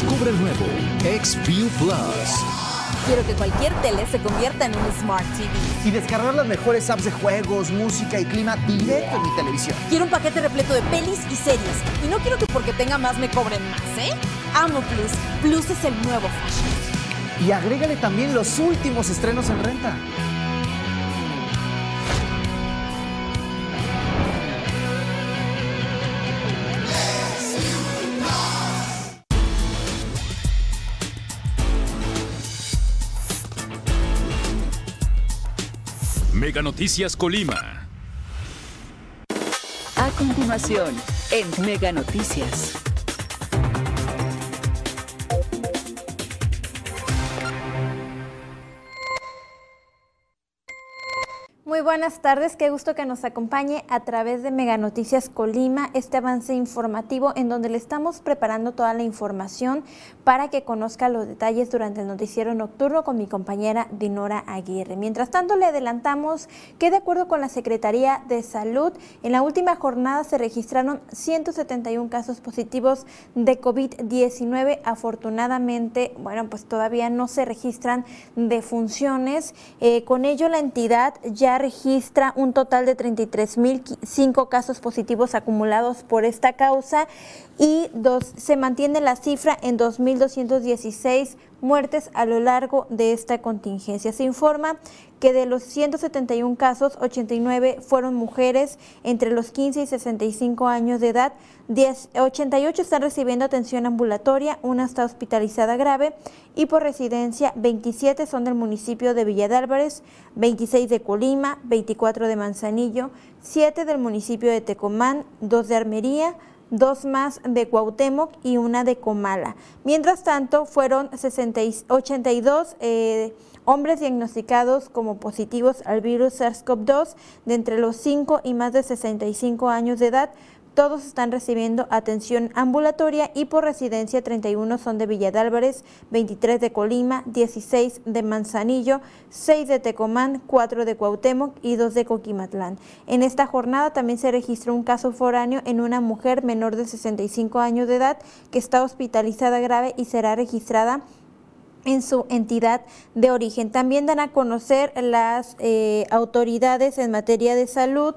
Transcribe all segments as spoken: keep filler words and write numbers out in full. Descubre el nuevo XView Plus. Quiero que cualquier tele se convierta en un Smart T V. Y descargar las mejores apps de juegos, música y clima directo en mi televisión. Quiero un paquete repleto de pelis y series. Y no quiero que porque tenga más me cobren más, ¿eh? Amo Plus. Plus es el nuevo fashion. Y agrégale también los últimos estrenos en renta. Meganoticias Colima. A continuación, en Meganoticias. Muy buenas tardes, qué gusto que nos acompañe a través de Meganoticias Colima, este avance informativo en donde le estamos preparando toda la información para que conozca los detalles durante el noticiero nocturno con mi compañera Dinora Aguirre. Mientras tanto, le adelantamos que de acuerdo con la Secretaría de Salud, en la última jornada se registraron ciento setenta y uno casos positivos de COVID diecinueve. Afortunadamente, bueno, pues todavía no se registran defunciones. Eh, con ello, la entidad ya registra un total de treinta y tres mil cinco casos positivos acumulados por esta causa y dos, se mantiene la cifra en dos mil doscientos dieciséis muertes a lo largo de esta contingencia. Se informa que de los ciento setenta y uno casos, ochenta y nueve fueron mujeres entre los quince y sesenta y cinco años de edad, diez, ochenta y ocho están recibiendo atención ambulatoria, una está hospitalizada grave y por residencia veintisiete son del municipio de Villa de Álvarez, veintiséis de Colima, veinticuatro de Manzanillo, siete del municipio de Tecomán, dos de Armería, dos más de Cuauhtémoc y una de Comala. Mientras tanto, fueron sesenta y ochenta y dos eh, hombres diagnosticados como positivos al virus SARS-CoV dos de entre los cinco y más de sesenta y cinco años de edad. Todos están recibiendo atención ambulatoria y por residencia treinta y uno son de Villa de Álvarez, veintitrés de Colima, dieciséis de Manzanillo, seis de Tecomán, cuatro de Cuauhtémoc y dos de Coquimatlán. En esta jornada también se registró un caso foráneo en una mujer menor de sesenta y cinco años de edad que está hospitalizada grave y será registrada en su entidad de origen. También dan a conocer las eh, autoridades en materia de salud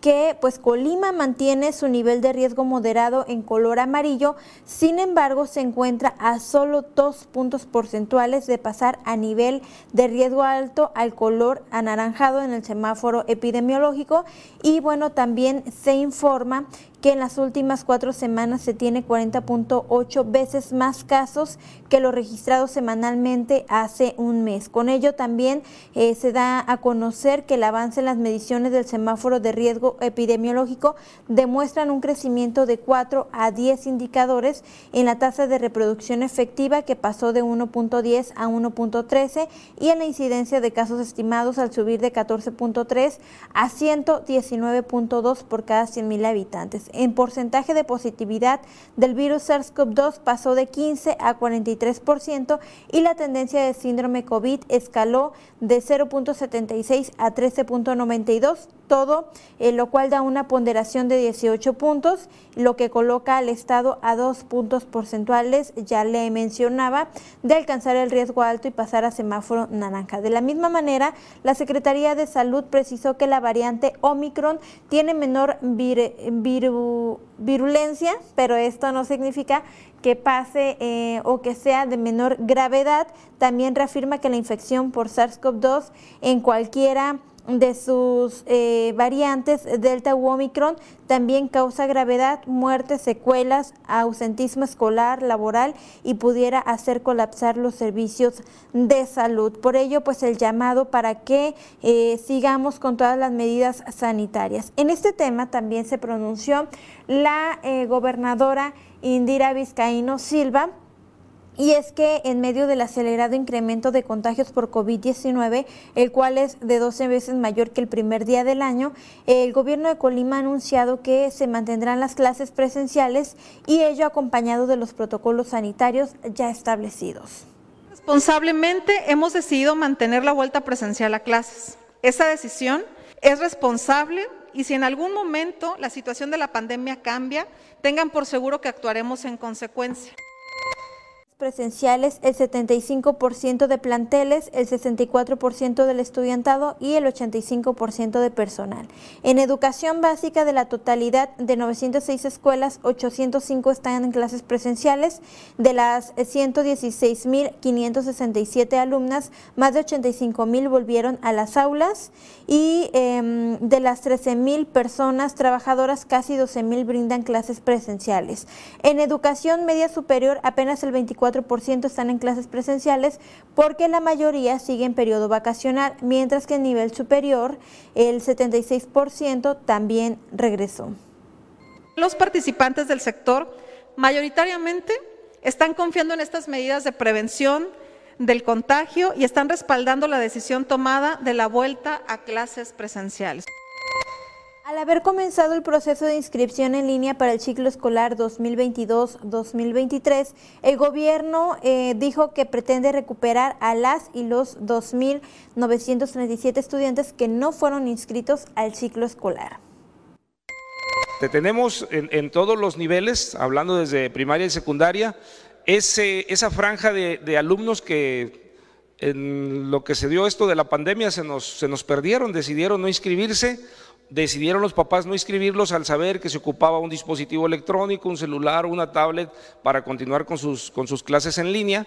que pues Colima mantiene su nivel de riesgo moderado en color amarillo, sin embargo se encuentra a solo dos puntos porcentuales de pasar a nivel de riesgo alto al color anaranjado en el semáforo epidemiológico. Y bueno, también se informa que en las últimas cuatro semanas se tiene cuarenta punto ocho veces más casos que los registrados semanalmente hace un mes. Con ello también eh, se da a conocer que el avance en las mediciones del semáforo de riesgo epidemiológico demuestran un crecimiento de cuatro a diez indicadores en la tasa de reproducción efectiva, que pasó de uno punto diez a uno punto trece, y en la incidencia de casos estimados al subir de catorce punto tres a ciento diecinueve punto dos por cada cien mil habitantes. En porcentaje de positividad del virus SARS-CoV dos pasó de quince a cuarenta y tres por ciento y la tendencia de síndrome COVID escaló de cero punto setenta y seis a trece punto noventa y dos, todo eh, lo cual da una ponderación de dieciocho puntos, lo que coloca al Estado a dos puntos porcentuales, ya le mencionaba, de alcanzar el riesgo alto y pasar a semáforo naranja. De la misma manera, la Secretaría de Salud precisó que la variante Omicron tiene menor vir, viru, virulencia, pero esto no significa que pase eh, o que sea de menor gravedad. También reafirma que la infección por SARS-CoV dos en cualquiera de sus eh, variantes, Delta u Omicron, también causa gravedad, muertes, secuelas, ausentismo escolar, laboral y pudiera hacer colapsar los servicios de salud. Por ello, pues el llamado para que eh, sigamos con todas las medidas sanitarias. En este tema también se pronunció la eh, gobernadora Indira Vizcaíno Silva. Y es que en medio del acelerado incremento de contagios por COVID diecinueve, el cual es de doce veces mayor que el primer día del año, el gobierno de Colima ha anunciado que se mantendrán las clases presenciales y ello acompañado de los protocolos sanitarios ya establecidos. Responsablemente hemos decidido mantener la vuelta presencial a clases. Esa decisión es responsable y si en algún momento la situación de la pandemia cambia, tengan por seguro que actuaremos en consecuencia. presenciales, el setenta y cinco por ciento de planteles, el sesenta y cuatro por ciento del estudiantado y el ochenta y cinco por ciento de personal. En educación básica, de la totalidad de novecientas seis escuelas, ochocientas cinco están en clases presenciales. De las ciento dieciséis mil quinientas sesenta y siete alumnas, más de ochenta y cinco mil volvieron a las aulas y eh, de las trece mil personas trabajadoras, casi doce mil brindan clases presenciales. En educación media superior, apenas el veinticuatro por ciento están en clases presenciales porque la mayoría sigue en periodo vacacional, mientras que en nivel superior el setenta y seis por ciento también regresó. Los participantes del sector mayoritariamente están confiando en estas medidas de prevención del contagio y están respaldando la decisión tomada de la vuelta a clases presenciales. Al haber comenzado el proceso de inscripción en línea para el ciclo escolar dos mil veintidós dos mil veintitrés, el gobierno eh, dijo que pretende recuperar a las y los dos mil novecientos treinta y siete estudiantes que no fueron inscritos al ciclo escolar. Te tenemos en, en todos los niveles, hablando desde primaria y secundaria, ese, esa franja de, de alumnos que… en lo que se dio esto de la pandemia se nos, se nos perdieron, decidieron no inscribirse, decidieron los papás no inscribirlos al saber que se ocupaba un dispositivo electrónico, un celular, una tablet para continuar con sus, con sus clases en línea.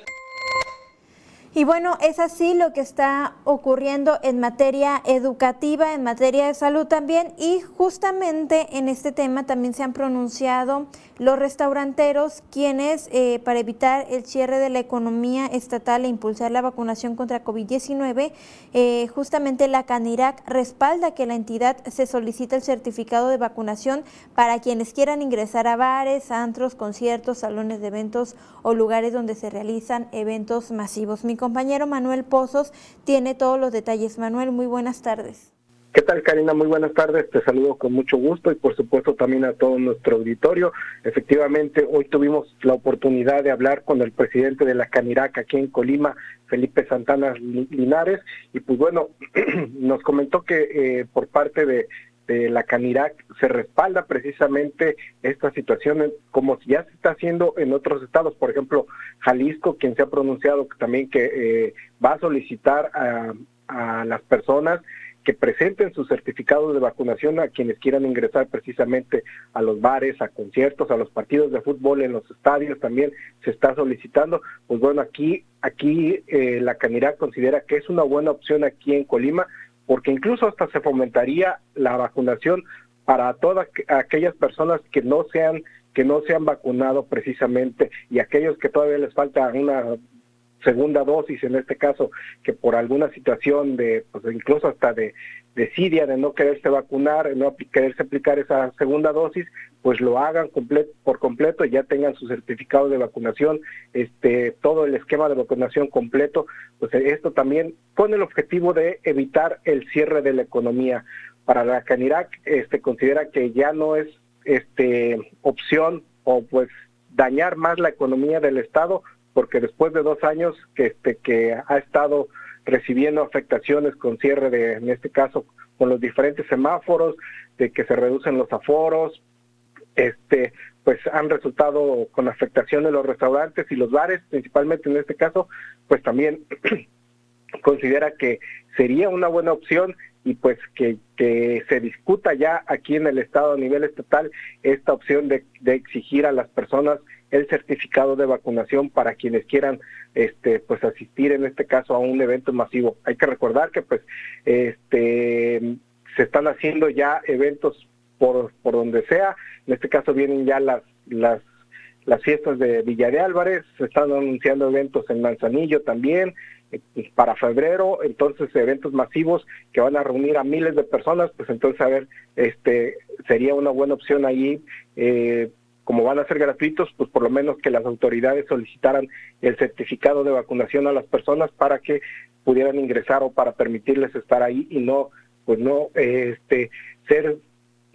Y bueno, es así lo que está ocurriendo en materia educativa, en materia de salud también, y justamente en este tema también se han pronunciado los restauranteros, quienes eh, para evitar el cierre de la economía estatal e impulsar la vacunación contra COVID diecinueve, eh, justamente la Canirac respalda que la entidad se solicita el certificado de vacunación para quienes quieran ingresar a bares, antros, conciertos, salones de eventos o lugares donde se realizan eventos masivos. Mi compañero Manuel Pozos tiene todos los detalles. Manuel, muy buenas tardes. ¿Qué tal, Karina? Muy buenas tardes, te saludo con mucho gusto y por supuesto también a todo nuestro auditorio. Efectivamente, hoy tuvimos la oportunidad de hablar con el presidente de la Canirac aquí en Colima, Felipe Santana Linares, y pues bueno, nos comentó que eh, por parte de de la Canirac se respalda precisamente esta situación, como ya se está haciendo en otros estados, por ejemplo Jalisco, quien se ha pronunciado también que eh, va a solicitar a, a las personas que presenten sus certificados de vacunación a quienes quieran ingresar precisamente a los bares, a conciertos, a los partidos de fútbol, en los estadios también se está solicitando. Pues bueno, aquí, aquí eh, la Canirac considera que es una buena opción aquí en Colima, porque incluso hasta se fomentaría la vacunación para todas aquellas personas que no sean que no se han vacunado precisamente, y aquellos que todavía les falta una segunda dosis, en este caso, que por alguna situación de, pues incluso hasta de desidia, de no quererse vacunar, de no quererse aplicar esa segunda dosis, pues lo hagan complet, por completo, ya tengan su certificado de vacunación, este todo el esquema de vacunación completo, pues esto también con el objetivo de evitar el cierre de la economía. Para la Canirac, este considera que ya no es este opción o pues dañar más la economía del Estado, porque después de dos años que, este, que ha estado recibiendo afectaciones con cierre de, en este caso, con los diferentes semáforos, de que se reducen los aforos, este, pues han resultado con afectaciones los restaurantes y los bares, principalmente en este caso, pues también considera que sería una buena opción y pues que, que se discuta ya aquí en el Estado a nivel estatal esta opción de, de exigir a las personas el certificado de vacunación para quienes quieran este pues asistir en este caso a un evento masivo. Hay que recordar que pues este se están haciendo ya eventos por por donde sea, en este caso vienen ya las las las fiestas de Villa de Álvarez, se están anunciando eventos en Manzanillo también para febrero, entonces eventos masivos que van a reunir a miles de personas, pues entonces a ver, este sería una buena opción allí, eh, como van a ser gratuitos, pues por lo menos que las autoridades solicitaran el certificado de vacunación a las personas para que pudieran ingresar o para permitirles estar ahí y no, pues no, eh, este ser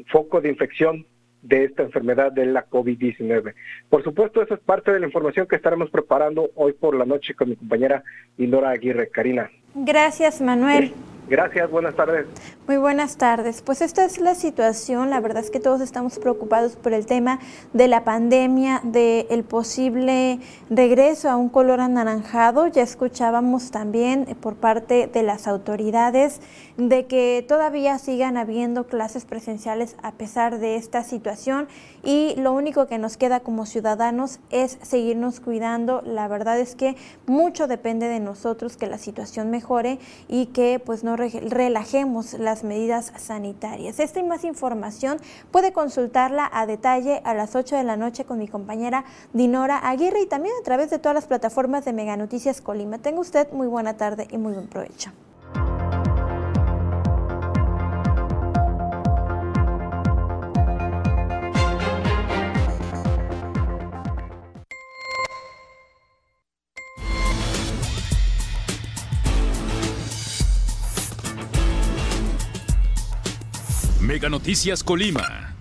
foco de infección de esta enfermedad de la COVID diecinueve. Por supuesto, esa es parte de la información que estaremos preparando hoy por la noche con mi compañera Indora Aguirre. Karina. Gracias, Manuel. Sí. Gracias, buenas tardes. Muy buenas tardes. Pues esta es la situación, la verdad es que todos estamos preocupados por el tema de la pandemia, del posible regreso a un color anaranjado. Ya escuchábamos también por parte de las autoridades de que todavía sigan habiendo clases presenciales a pesar de esta situación y lo único que nos queda como ciudadanos es seguirnos cuidando. La verdad es que mucho depende de nosotros que la situación mejore y que pues no relajemos las medidas sanitarias. Esta y más información puede consultarla a detalle a las ocho de la noche con mi compañera Dinora Aguirre y también a través de todas las plataformas de Meganoticias Colima. Tenga usted muy buena tarde y muy buen provecho. Meganoticias Colima.